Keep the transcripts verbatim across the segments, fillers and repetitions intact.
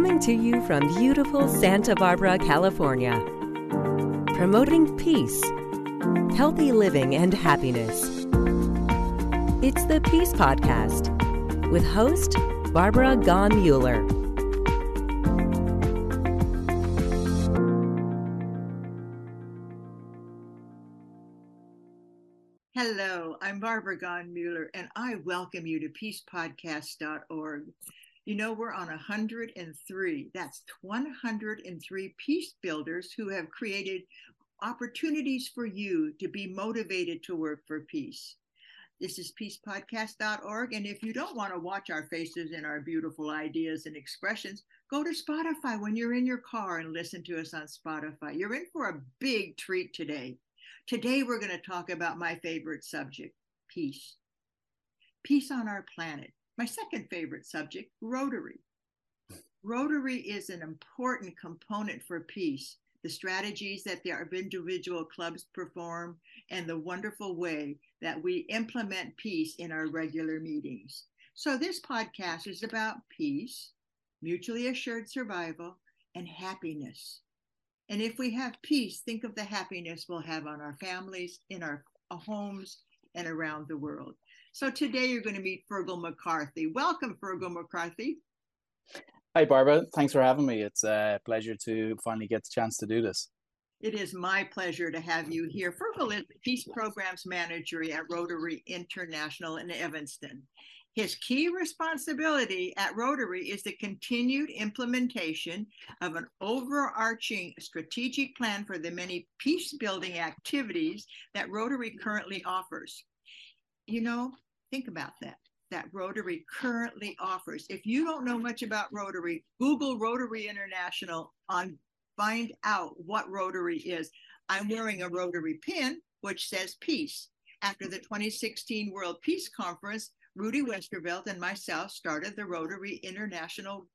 coming to you from beautiful Santa Barbara, California, promoting peace, healthy living, and happiness. It's the Peace Podcast with host Barbara Gann-Mueller. Hello, I'm Barbara Gann-Mueller, and I welcome you to peace podcast dot org. You know, we're on one hundred and three. That's one hundred and three peace builders who have created opportunities for you to be motivated to work for peace. This is peace podcast dot org. And if you don't want to watch our faces and our beautiful ideas and expressions, go to Spotify when you're in your car and listen to us on Spotify. You're in for a big treat today. Today, we're going to talk about my favorite subject, peace. Peace on our planet. My second favorite subject, Rotary. Rotary is an important component for peace. The strategies that the individual clubs perform, and the wonderful way that we implement peace in our regular meetings. So this podcast is about peace, mutually assured survival, and happiness. And if we have peace, think of the happiness we'll have on our families, in our homes, and around the world. So today you're going to meet Fergal McCarthy. Welcome, Fergal McCarthy. Hi, Barbara. Thanks for having me. It's a pleasure to finally get the chance to do this. It is my pleasure to have you here. Fergal is the Peace Programs Manager at Rotary International in Evanston. His key responsibility at Rotary is the continued implementation of an overarching strategic plan for the many peace-building activities that Rotary currently offers. You know, think about that. that Rotary currently offers. If you don't know much about Rotary, Google Rotary International and find out what Rotary is. I'm wearing a Rotary pin, which says peace. After the twenty sixteen World Peace Conference, Rudy Westervelt and myself started the Rotary International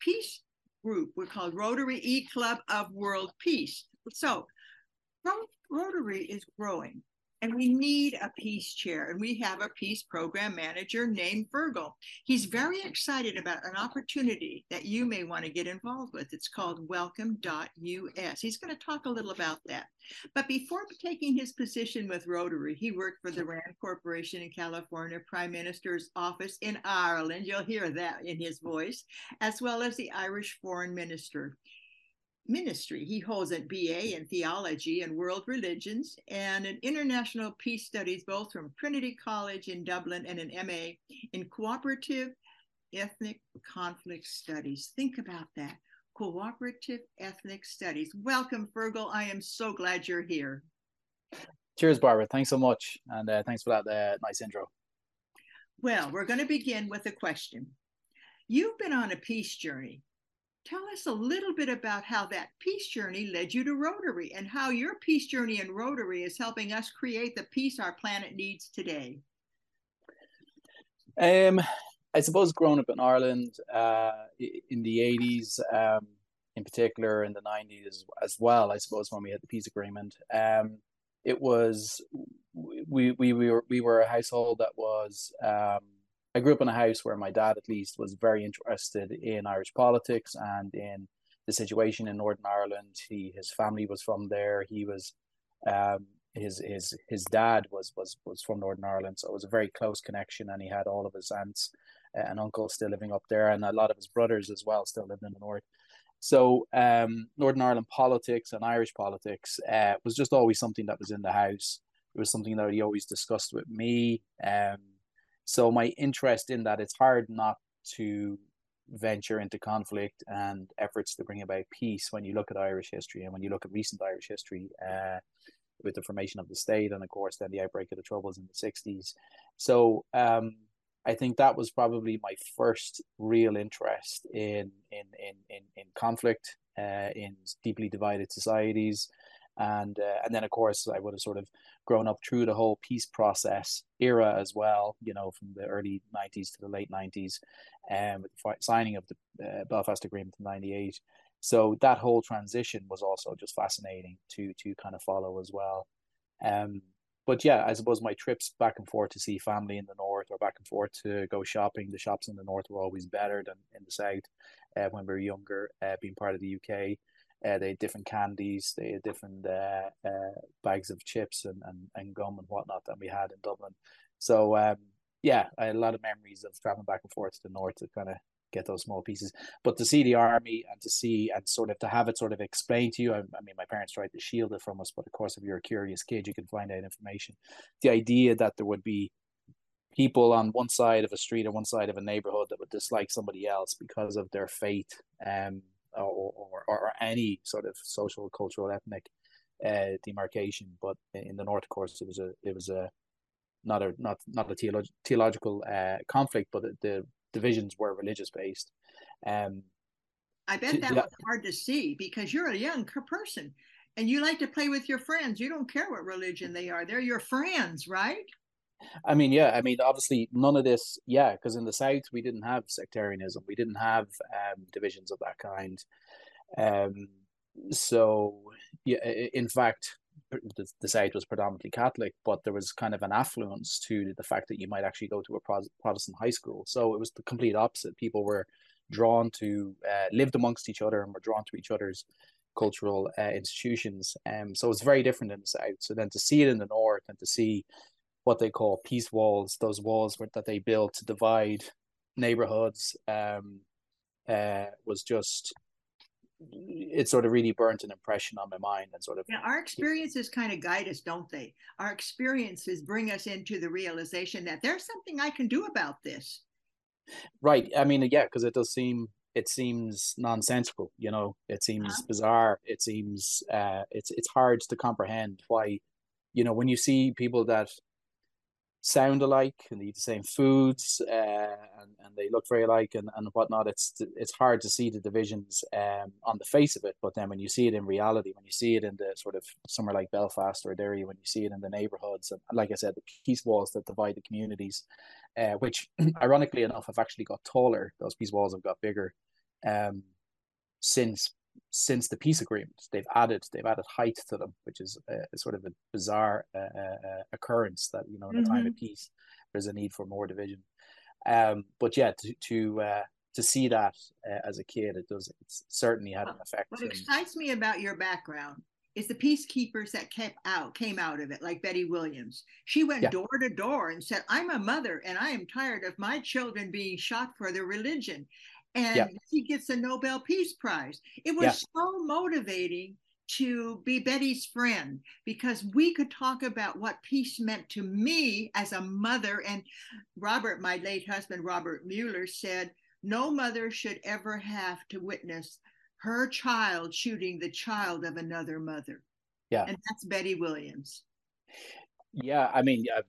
Peace Group. We're called Rotary E-Club of World Peace. So Rotary is growing. And we need a peace chair, and we have a peace program manager named Fergal. He's very excited about an opportunity that you may want to get involved with. It's called welcome dot U S. He's going to talk a little about that. But before taking his position with Rotary, he worked for the Rand Corporation in California, Prime Minister's office in Ireland. You'll hear that in his voice, as well as the Irish Foreign Minister. Ministry. He holds a B A in theology and world religions and an international peace studies, both from Trinity College in Dublin, and an M A in cooperative ethnic conflict studies. Think about that. Cooperative ethnic studies. Welcome, Fergal. I am so glad you're here. Cheers, Barbara. Thanks so much. And uh, thanks for that uh, nice intro. Well, we're going to begin with a question. You've been on a peace journey. Tell us a little bit about how that peace journey led you to Rotary and how your peace journey and Rotary is helping us create the peace our planet needs today. Um, I suppose growing up in Ireland uh, in the eighties, um, in particular in the nineties as well, I suppose when we had the peace agreement, um, it was, we, we, we, were, we were a household that was... Um, I grew up in a house where my dad, at least, was very interested in Irish politics and in the situation in Northern Ireland. He, his family was from there. He was, um, his his his dad was was was from Northern Ireland, so it was a very close connection. And he had all of his aunts and uncles still living up there, and a lot of his brothers as well still lived in the north. So um, Northern Ireland politics and Irish politics uh, was just always something that was in the house. It was something that he always discussed with me. Um, So my interest in that, it's hard not to venture into conflict and efforts to bring about peace when you look at Irish history and when you look at recent Irish history uh, with the formation of the state and, of course, then the outbreak of the Troubles in the sixties. So um, I think that was probably my first real interest in in in in, in conflict, uh, in deeply divided societies. And uh, and then, of course, I would have sort of grown up through the whole peace process era as well, you know, from the early nineties to the late nineties, um, with the signing of the uh, Belfast Agreement in ninety-eight. So that whole transition was also just fascinating to to kind of follow as well. Um, But yeah, I suppose my trips back and forth to see family in the north, or back and forth to go shopping, the shops in the north were always better than in the south. Uh, when we were younger, uh, being part of the U K, uh, they had different candies, they had different uh, uh, bags of chips and, and, and gum and whatnot than we had in Dublin. So um, yeah, I had a lot of memories of traveling back and forth to the north to kind of get those small pieces. But to see the army and to see and sort of to have it sort of explained to you, I, I mean, my parents tried to shield it from us, but of course, if you're a curious kid, you can find out information. The idea that there would be people on one side of a street or one side of a neighborhood that would dislike somebody else because of their faith, um, or, or, or any sort of social, cultural, ethnic uh, demarcation. But in the north, of course, it was a, it was a, not a, not, not a theolog- theological uh, conflict, but the, the divisions were religious based. Um, I bet that was hard to see because you're a young person and you like to play with your friends. You don't care what religion they are. They're your friends, right? I mean, yeah, I mean, obviously none of this. Yeah, because in the South, we didn't have sectarianism. We didn't have um, divisions of that kind. Um, so, yeah, in fact, the, the South was predominantly Catholic, but there was kind of an affluence to the fact that you might actually go to a Pro- Protestant high school. So it was the complete opposite. People were drawn to, uh, lived amongst each other and were drawn to each other's cultural uh, institutions. Um, so it's very different in the South. So then to see it in the North and to see what they call peace walls, those walls that they built to divide neighborhoods, um, uh, was just, it sort of really burnt an impression on my mind and sort of. Yeah, our experiences kind of guide us, don't they? Our experiences bring us into the realization that there's something I can do about this. Right. I mean, yeah, because it does seem, it seems nonsensical, you know, it seems uh-huh. bizarre. It seems, uh, it's, it's hard to comprehend why, you know, when you see people that sound alike and they eat the same foods, uh, and, and they look very alike and, and whatnot, it's it's hard to see the divisions um, on the face of it. But then when you see it in reality, when you see it in the sort of somewhere like Belfast or Derry, when you see it in the neighbourhoods, and like I said, the peace walls that divide the communities, uh, which ironically enough have actually got taller, those peace walls have got bigger um, since since the peace agreement. They've added they've added height to them, which is a, a sort of a bizarre uh, uh, occurrence that, you know, in a mm-hmm. time of peace there's a need for more division. Um but yeah, to to uh to see that uh, as a kid, it does it's certainly had an effect. What and, excites me about your background is the peacekeepers that kept out came out of it, like Betty Williams. She went yeah. door to door and said, I'm a mother and I am tired of my children being shot for their religion. And yeah. she gets a Nobel Peace Prize. It was yeah. so motivating to be Betty's friend because we could talk about what peace meant to me as a mother. And Robert, my late husband, Robert Mueller, said, no mother should ever have to witness her child shooting the child of another mother. Yeah. And that's Betty Williams. Yeah, I mean, uh,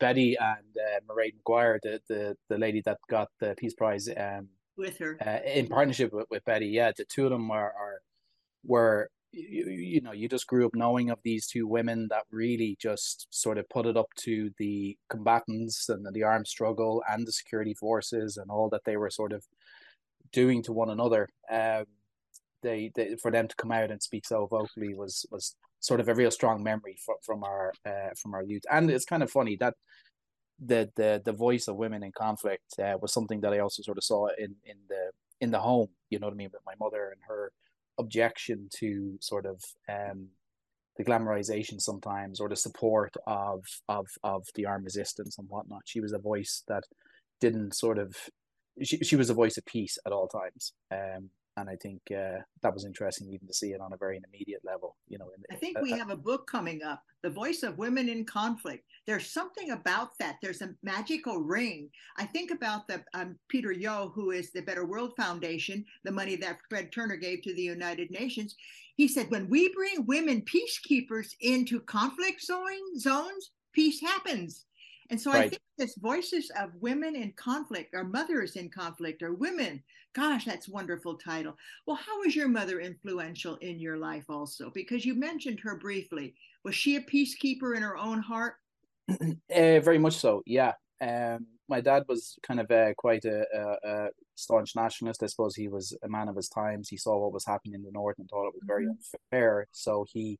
Betty and uh, Mairead Maguire, the, the, the lady that got the Peace Prize, um, with her uh, in partnership with, with Betty, yeah, the two of them are, are were you, you know you just grew up knowing of these two women that really just sort of put it up to the combatants and the armed struggle and the security forces and all that they were sort of doing to one another. Um, they, they for them to come out and speak so vocally was was sort of a real strong memory from from our uh, from our youth, and it's kind of funny that. The, the the voice of women in conflict uh, was something that I also sort of saw in, in the in the home, you know what I mean, with my mother and her objection to sort of um, the glamorization sometimes or the support of of of the armed resistance and whatnot. She was a voice that didn't sort of she she was a voice of peace at all times, um, and I think uh, that was interesting even to see it on a very immediate level, you know. In the, I think we uh, have a book coming up, The Voice of Women in Conflict. There's something about that. There's a magical ring. I think about the um, Peter Yeo, who is the Better World Foundation, the money that Fred Turner gave to the United Nations. He said, when we bring women peacekeepers into conflict zone, zones, peace happens. And so right. I think this voices of women in conflict, or mothers in conflict, or women, gosh, that's a wonderful title. Well, how was your mother influential in your life also? Because you mentioned her briefly. Was she a peacekeeper in her own heart? Uh, very much so, yeah. Um, my dad was kind of uh, quite a, a, a staunch nationalist. I suppose he was a man of his times. He saw what was happening in the North and thought it was very mm-hmm. unfair. So he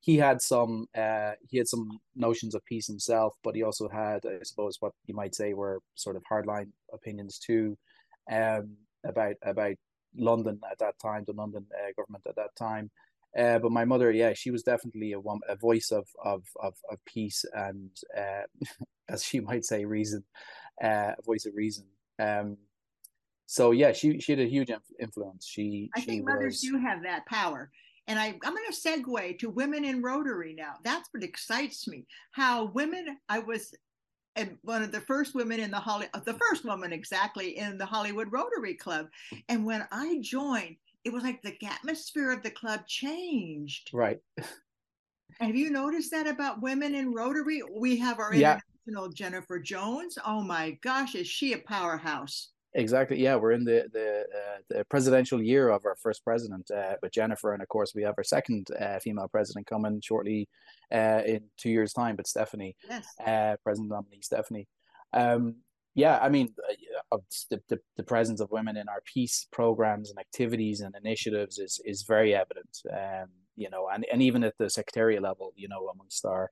he had some uh, he had some notions of peace himself, but he also had, I suppose, what you might say were sort of hardline opinions too, um, about about London at that time, the London uh, government at that time. Uh, but my mother, yeah, she was definitely a, one, a voice of, of of of peace and, uh, as she might say, reason, uh, a voice of reason. Um, so yeah, she she had a huge influence. She I she think was... mothers do have that power. And I, I'm going to segue to women in Rotary now. That's what excites me. How women, I was one of the first women in the Holly, the first woman exactly in the Hollywood Rotary Club. And when I joined, it was like the atmosphere of the club changed. Right. Have you noticed that about women in Rotary? We have our yeah. international Jennifer Jones. Oh my gosh, is she a powerhouse? Exactly. Yeah, we're in the the, uh, the presidential year of our first president uh, with Jennifer, and of course we have our second uh, female president coming shortly uh, in two years' time. But Stephanie, yes. uh, president nominee Stephanie. Um, yeah, I mean, uh, the, the the presence of women in our peace programs and activities and initiatives is is very evident. Um, you know, and, and even at the secretarial level, you know, amongst our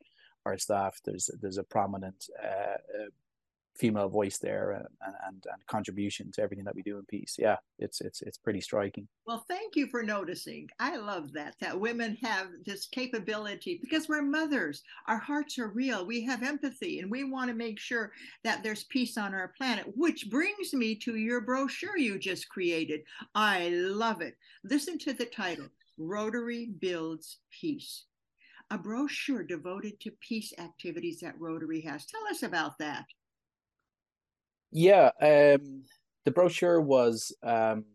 our staff, there's there's a prominent Uh, uh, female voice there and, and and contribution to everything that we do in peace. Yeah, it's it's it's pretty striking. Well, thank you for noticing. I love that, that women have this capability because we're mothers. Our hearts are real. We have empathy and we want to make sure that there's peace on our planet, which brings me to your brochure you just created. I love it. Listen to the title, Rotary Builds Peace. A brochure devoted to peace activities that Rotary has. Tell us about that. Yeah, um, the brochure was, um,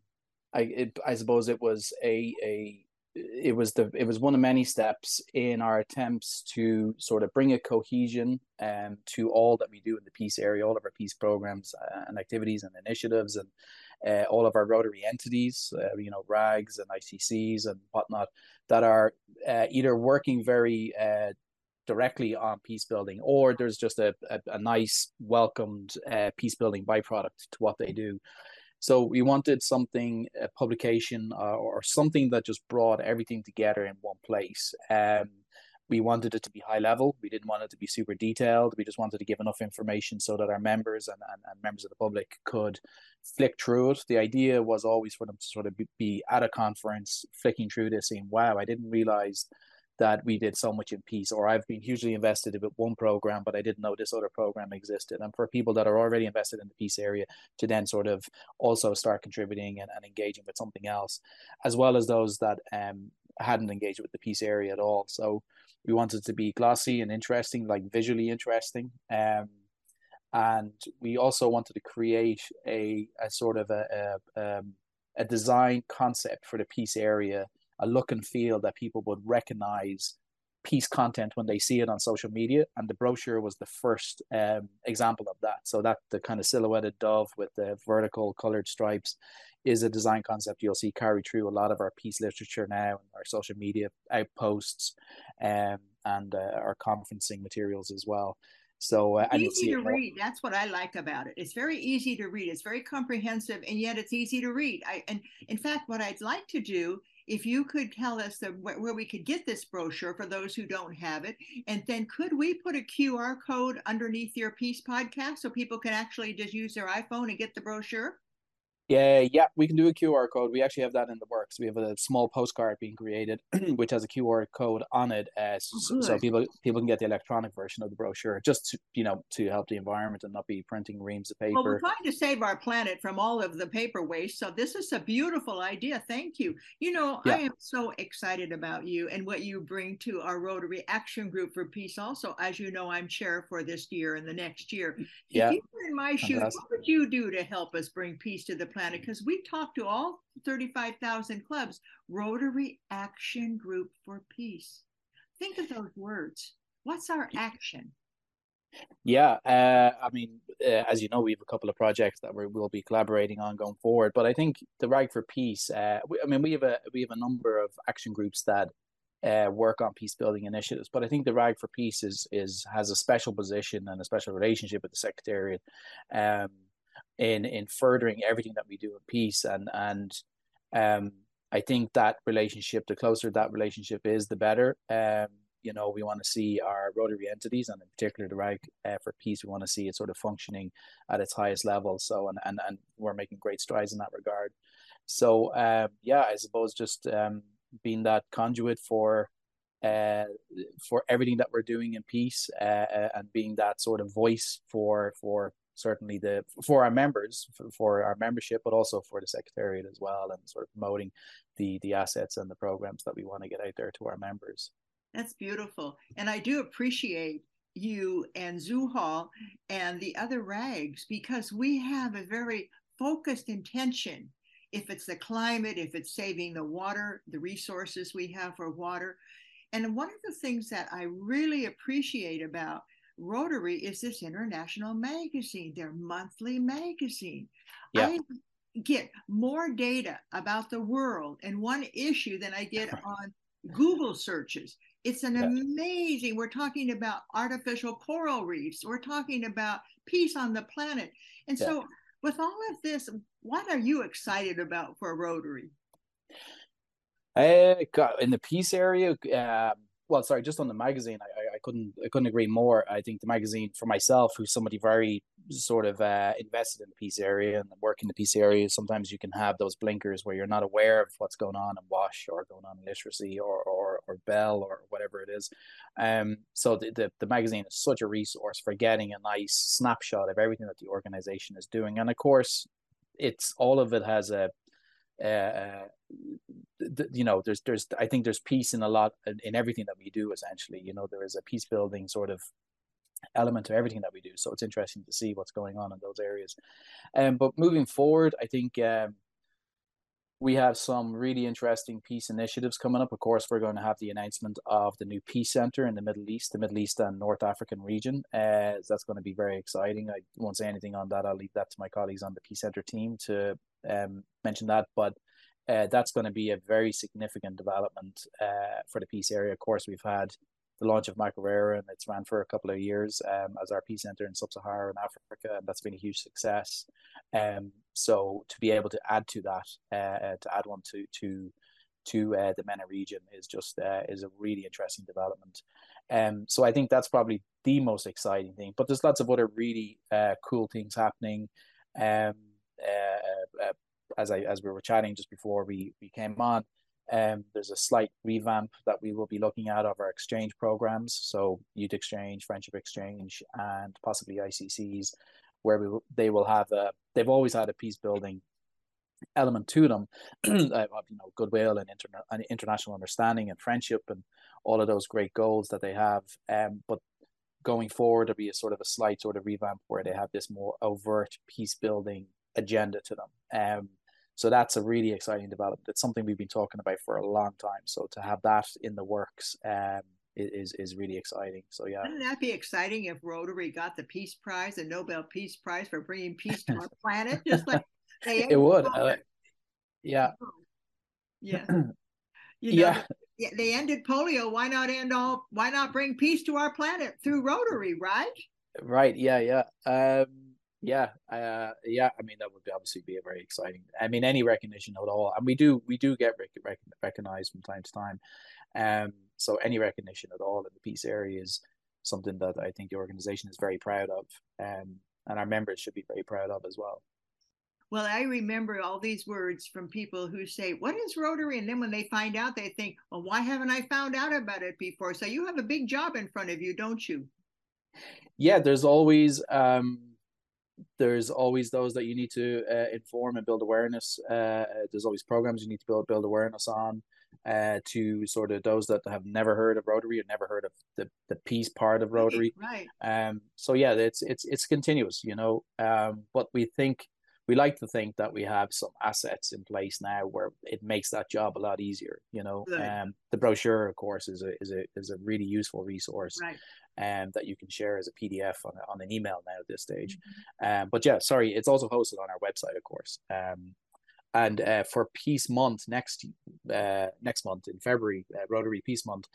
I it, I suppose it was a a it was the it was one of many steps in our attempts to sort of bring a cohesion um, to all that we do in the peace area, all of our peace programs and activities and initiatives, and uh, all of our Rotary entities, uh, you know, R A Gs and I C Cs and whatnot, that are uh, either working very uh, directly on peace building, or there's just a, a, a nice welcomed uh, peace building byproduct to what they do. So we wanted something, a publication uh, or something that just brought everything together in one place. Um, we wanted it to be high level. We didn't want it to be super detailed. We just wanted to give enough information so that our members and, and, and members of the public could flick through it. The idea was always for them to sort of be, be at a conference, flicking through this, saying, wow, I didn't realize that we did so much in peace, or I've been hugely invested with one program, but I didn't know this other program existed. And for people that are already invested in the peace area to then sort of also start contributing and, and engaging with something else, as well as those that um, hadn't engaged with the peace area at all. So we wanted to be glossy and interesting, like visually interesting. Um, and we also wanted to create a, a sort of a, a, um, a design concept for the peace area, a look and feel that people would recognize peace content when they see it on social media. And the brochure was the first um, example of that. So that the kind of silhouetted dove with the vertical colored stripes is a design concept you'll see carried through a lot of our peace literature now, and our social media outposts um, and uh, our conferencing materials as well. So uh, easy to read. That's what I like about it. It's very easy to read. It's very comprehensive, and yet it's easy to read. I, and in fact, what I'd like to do, if you could tell us the, where we could get this brochure for those who don't have it, and then could we put a Q R code underneath your Peace podcast so people can actually just use their iPhone and get the brochure? Yeah, yeah, we can do a Q R code. We actually have that in the works. We have a small postcard being created, which has a Q R code on it, uh, so, so people people can get the electronic version of the brochure, just to, you know, to help the environment and not be printing reams of paper. Well, we're trying to save our planet from all of the paper waste, so this is a beautiful idea. Thank you. You know, yeah. I am so excited about you and what you bring to our Rotary Action Group for Peace. Also, as you know, I'm chair for this year and the next year. Yeah. If you were in my shoes, what would you do to help us bring peace to the planet? Because we talk to all thirty-five thousand clubs. Rotary Action Group for Peace. Think of those words. What's our action? Yeah, uh, I mean, uh, as you know, we have a couple of projects that we will be collaborating on going forward. But I think the Rag for Peace. Uh, we, I mean, we have a we have a number of action groups that uh, work on peace building initiatives. But I think the Rag for Peace is is has a special position and a special relationship with the Secretariat. Um, in in furthering everything that we do in peace, and and um I think that relationship, the closer that relationship is, the better. Um you know, we want to see our Rotary entities, and in particular the Rag uh, for Peace, we want to see it sort of functioning at its highest level. So, and and, and we're making great strides in that regard. So, uh, yeah, I suppose just um, being that conduit for uh, for everything that we're doing in peace, uh, and being that sort of voice for for certainly the for our members, for, for our membership, but also for the Secretariat as well, and sort of promoting the the assets and the programs that we want to get out there to our members. That's beautiful. And I do appreciate you and Zuhal and the other RAGs, because we have a very focused intention. If it's the climate, if it's saving the water, the resources we have for water. And one of the things that I really appreciate about Rotary is this international magazine, their monthly magazine. Yeah. I get more data about the world in one issue than I get on Google searches. It's an amazing, we're talking about artificial coral reefs. We're talking about peace on the planet. And yeah. so with all of this, what are you excited about for Rotary? Uh, in the peace area, uh, well, sorry, just on the magazine, I, I couldn't I couldn't agree more. I think the magazine, for myself, who's somebody very sort of uh, invested in the peace area and work in the peace area, sometimes you can have those blinkers where you're not aware of what's going on in WASH or going on in literacy or or, or Bell or whatever it is. Um, so the, the, the magazine is such a resource for getting a nice snapshot of everything that the organization is doing. And of course, it's all of it has a, uh, th- you know, there's, there's, I think there's peace in a lot, in, in everything that we do, essentially. You know, there is a peace building sort of element to everything that we do. So it's interesting to see what's going on in those areas. Um, but moving forward, I think um, we have some really interesting peace initiatives coming up. Of course, we're going to have the announcement of the new Peace Center in the Middle East, the Middle East and North African region. Uh, that's going to be very exciting. I won't say anything on that. I'll leave that to my colleagues on the Peace Center team to um, mention that. But uh, that's going to be a very significant development uh, for the peace area. Of course, we've had the launch of Macarera, and it's ran for a couple of years um, as our peace center in sub-Saharan Africa, and that's been a huge success. Um, so to be able to add to that, uh, to add one to to to uh, the MENA region is just uh, is a really interesting development. Um, so I think that's probably the most exciting thing. But there's lots of other really uh, cool things happening. Um, uh, uh, as I as we were chatting just before we we came on. Um, there's a slight revamp that we will be looking at of our exchange programs, so Youth Exchange, Friendship Exchange, and possibly I C Cs, where we they will have a. They've always had a peace building element to them, uh, you know, goodwill and, interna- and international understanding and friendship and all of those great goals that they have. Um, but going forward, there'll be a sort of a slight sort of revamp where they have this more overt peace building agenda to them. Um, So that's a really exciting development. It's something we've been talking about for a long time. So to have that in the works um, is is really exciting. So yeah, wouldn't that be exciting if Rotary got the Peace Prize, the Nobel Peace Prize for bringing peace to our planet? Just like they it would, uh, yeah, yeah, you know, yeah. They ended polio. Why not end all? Why not bring peace to our planet through Rotary? Right? Right. Yeah. Yeah. Um, Yeah, uh, yeah. I mean, that would be obviously be a very exciting. I mean, any recognition at all, and we do we do get rec- rec- recognized from time to time. Um, so any recognition at all in the peace area is something that I think the organization is very proud of, um, and our members should be very proud of as well. Well, I remember all these words from people who say, "What is Rotary?" And then when they find out, they think, "Well, why haven't I found out about it before?" So you have a big job in front of you, don't you? Yeah, there's always. Um, There's always those that you need to uh, inform and build awareness. Uh, there's always programs you need to build build awareness on uh, to sort of those that have never heard of Rotary or never heard of the, the peace part of Rotary. Right. Um. So yeah, it's it's it's continuous, you know. Um. But we think we like to think that we have some assets in place now where it makes that job a lot easier, you know. Right. Um. The brochure, of course, is a is a is a really useful resource. Right. Um, that you can share as a P D F on, on an email now at this stage. Mm-hmm. Um, but yeah, sorry, it's also hosted on our website, of course. Um, and uh, for Peace Month next uh, next month in February, uh, Rotary Peace Month,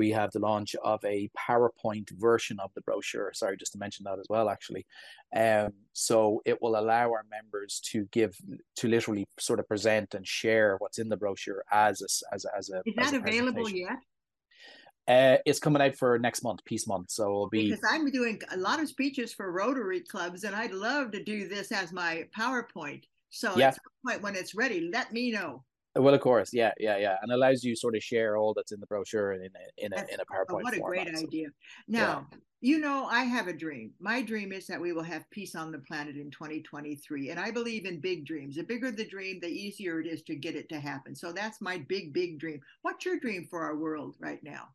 we have the launch of a PowerPoint version of the brochure. Sorry, just to mention that as well, actually. Um, so it will allow our members to give, to literally sort of present and share what's in the brochure as a, as a, as a. Is that as a available yet? Uh, it's coming out for next month, Peace Month. So it'll be. Because I'm doing a lot of speeches for Rotary clubs, and I'd love to do this as my PowerPoint. So yeah. At some point when it's ready, let me know. Well, of course, yeah, yeah, yeah, and allows you sort of share all that's in the brochure in in a, in a PowerPoint. What a format, great so. idea! Now, yeah. you know, I have a dream. My dream is that we will have peace on the planet in twenty twenty-three, and I believe in big dreams. The bigger the dream, the easier it is to get it to happen. So that's my big, big dream. What's your dream for our world right now?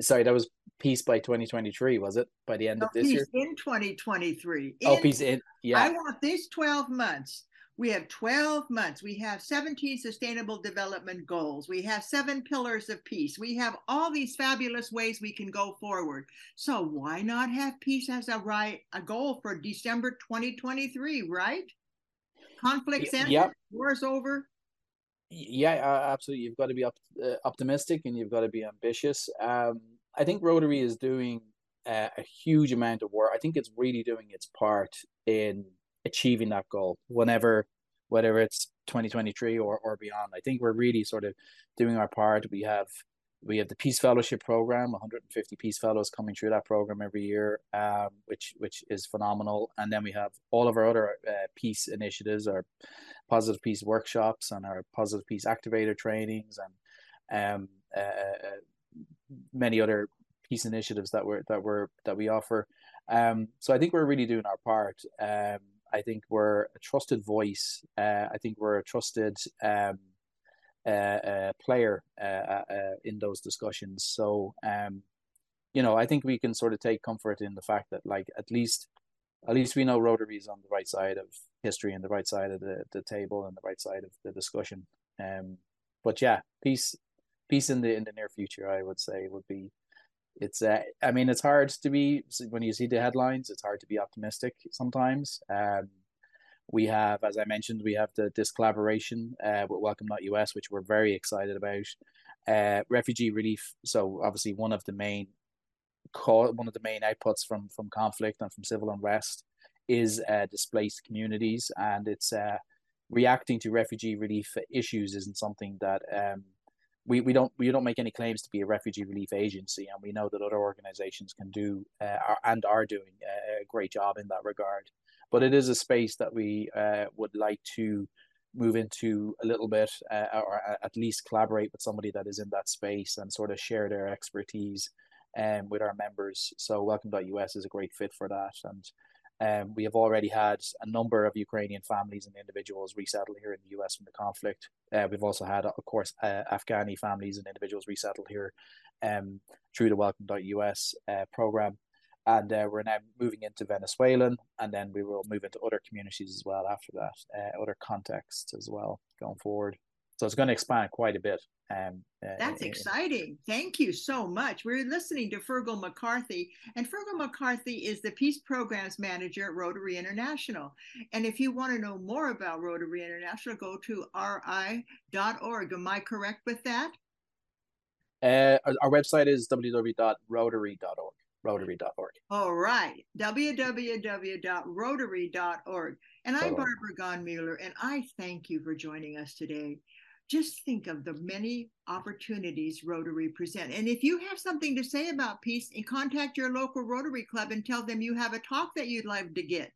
Sorry, that was peace by twenty twenty-three, was it? By the end no, of this peace year? In twenty twenty-three. In, oh, peace in. Yeah, I want these twelve months. We have twelve months. We have seventeen sustainable development goals. We have seven pillars of peace. We have all these fabulous ways we can go forward. So why not have peace as a right, a goal for December twenty twenty-three, right? Conflicts end, yep. War's over. Yeah, uh, absolutely. You've got to be op- uh, optimistic and you've got to be ambitious. Um, I think Rotary is doing uh, a huge amount of work. I think it's really doing its part in achieving that goal, whenever, whether it's twenty twenty-three or, or beyond. I think we're really sort of doing our part. We have we have the Peace Fellowship program, one hundred fifty Peace Fellows coming through that program every year, um, which which is phenomenal. And then we have all of our other uh, peace initiatives, our Positive Peace workshops and our Positive Peace Activator trainings, and um, uh, many other peace initiatives that we're that we're that we offer. Um, so I think we're really doing our part. Um, I think we're a trusted voice. Uh, I think we're a trusted um, uh, uh, player uh, uh, in those discussions. So, um, you know, I think we can sort of take comfort in the fact that, like, at least, at least we know Rotary is on the right side of history and the right side of the, the table and the right side of the discussion. Um, but yeah, peace, peace in the in the near future, I would say, would be. It's, uh, I mean, it's hard to be, when you see the headlines, it's hard to be optimistic sometimes. Um, we have, as I mentioned, we have the, this collaboration uh, with Welcome dot U S, which we're very excited about. Uh, refugee relief, so obviously one of the main co- one of the main outputs from, from conflict and from civil unrest is uh, displaced communities. And it's uh, reacting to refugee relief issues isn't something that... Um, We we don't we don't make any claims to be a refugee relief agency, and we know that other organizations can do uh, are, and are doing a great job in that regard. But it is a space that we uh, would like to move into a little bit, uh, or at least collaborate with somebody that is in that space and sort of share their expertise um, with our members. So Welcome dot U S is a great fit for that, and um, we have already had a number of Ukrainian families and individuals resettle here in the U S from the conflict. Uh, we've also had, of course, uh, Afghani families and individuals resettled here um, through the Welcome dot U S uh, program. And uh, we're now moving into Venezuelan, and then we will move into other communities as well after that, uh, other contexts as well going forward. So it's going to expand quite a bit. Um, uh, That's in, exciting. In- Thank you so much. We're listening to Fergal McCarthy, and Fergal McCarthy is the Peace Programs Manager at Rotary International. And if you want to know more about Rotary International, go to R I dot org. Am I correct with that? Uh, our, our website is w w w dot rotary dot org. Rotary dot org. All right. w w w dot rotary dot org. And I'm Barbara Gann-Mueller, and I thank you for joining us today. Just think of the many opportunities Rotary present. And if you have something to say about peace, contact your local Rotary club and tell them you have a talk that you'd like to get.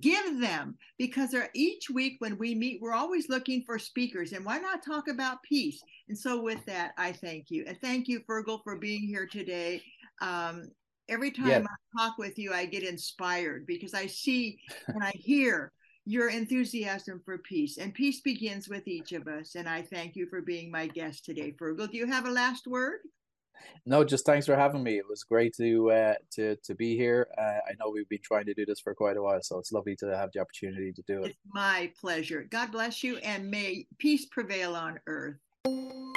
Give them, because each week when we meet, we're always looking for speakers, and why not talk about peace? And so with that, I thank you. And thank you, Fergal, for being here today. Um, every time yeah. I talk with you, I get inspired, because I see and I hear your enthusiasm for peace, and peace begins with each of us. And I thank you for being my guest today, Fergal. Do you have a last word? No, just thanks for having me. It was great to uh, to to be here. Uh, I know we've been trying to do this for quite a while, so it's lovely to have the opportunity to do it. It's my pleasure. God bless you, and may peace prevail on earth.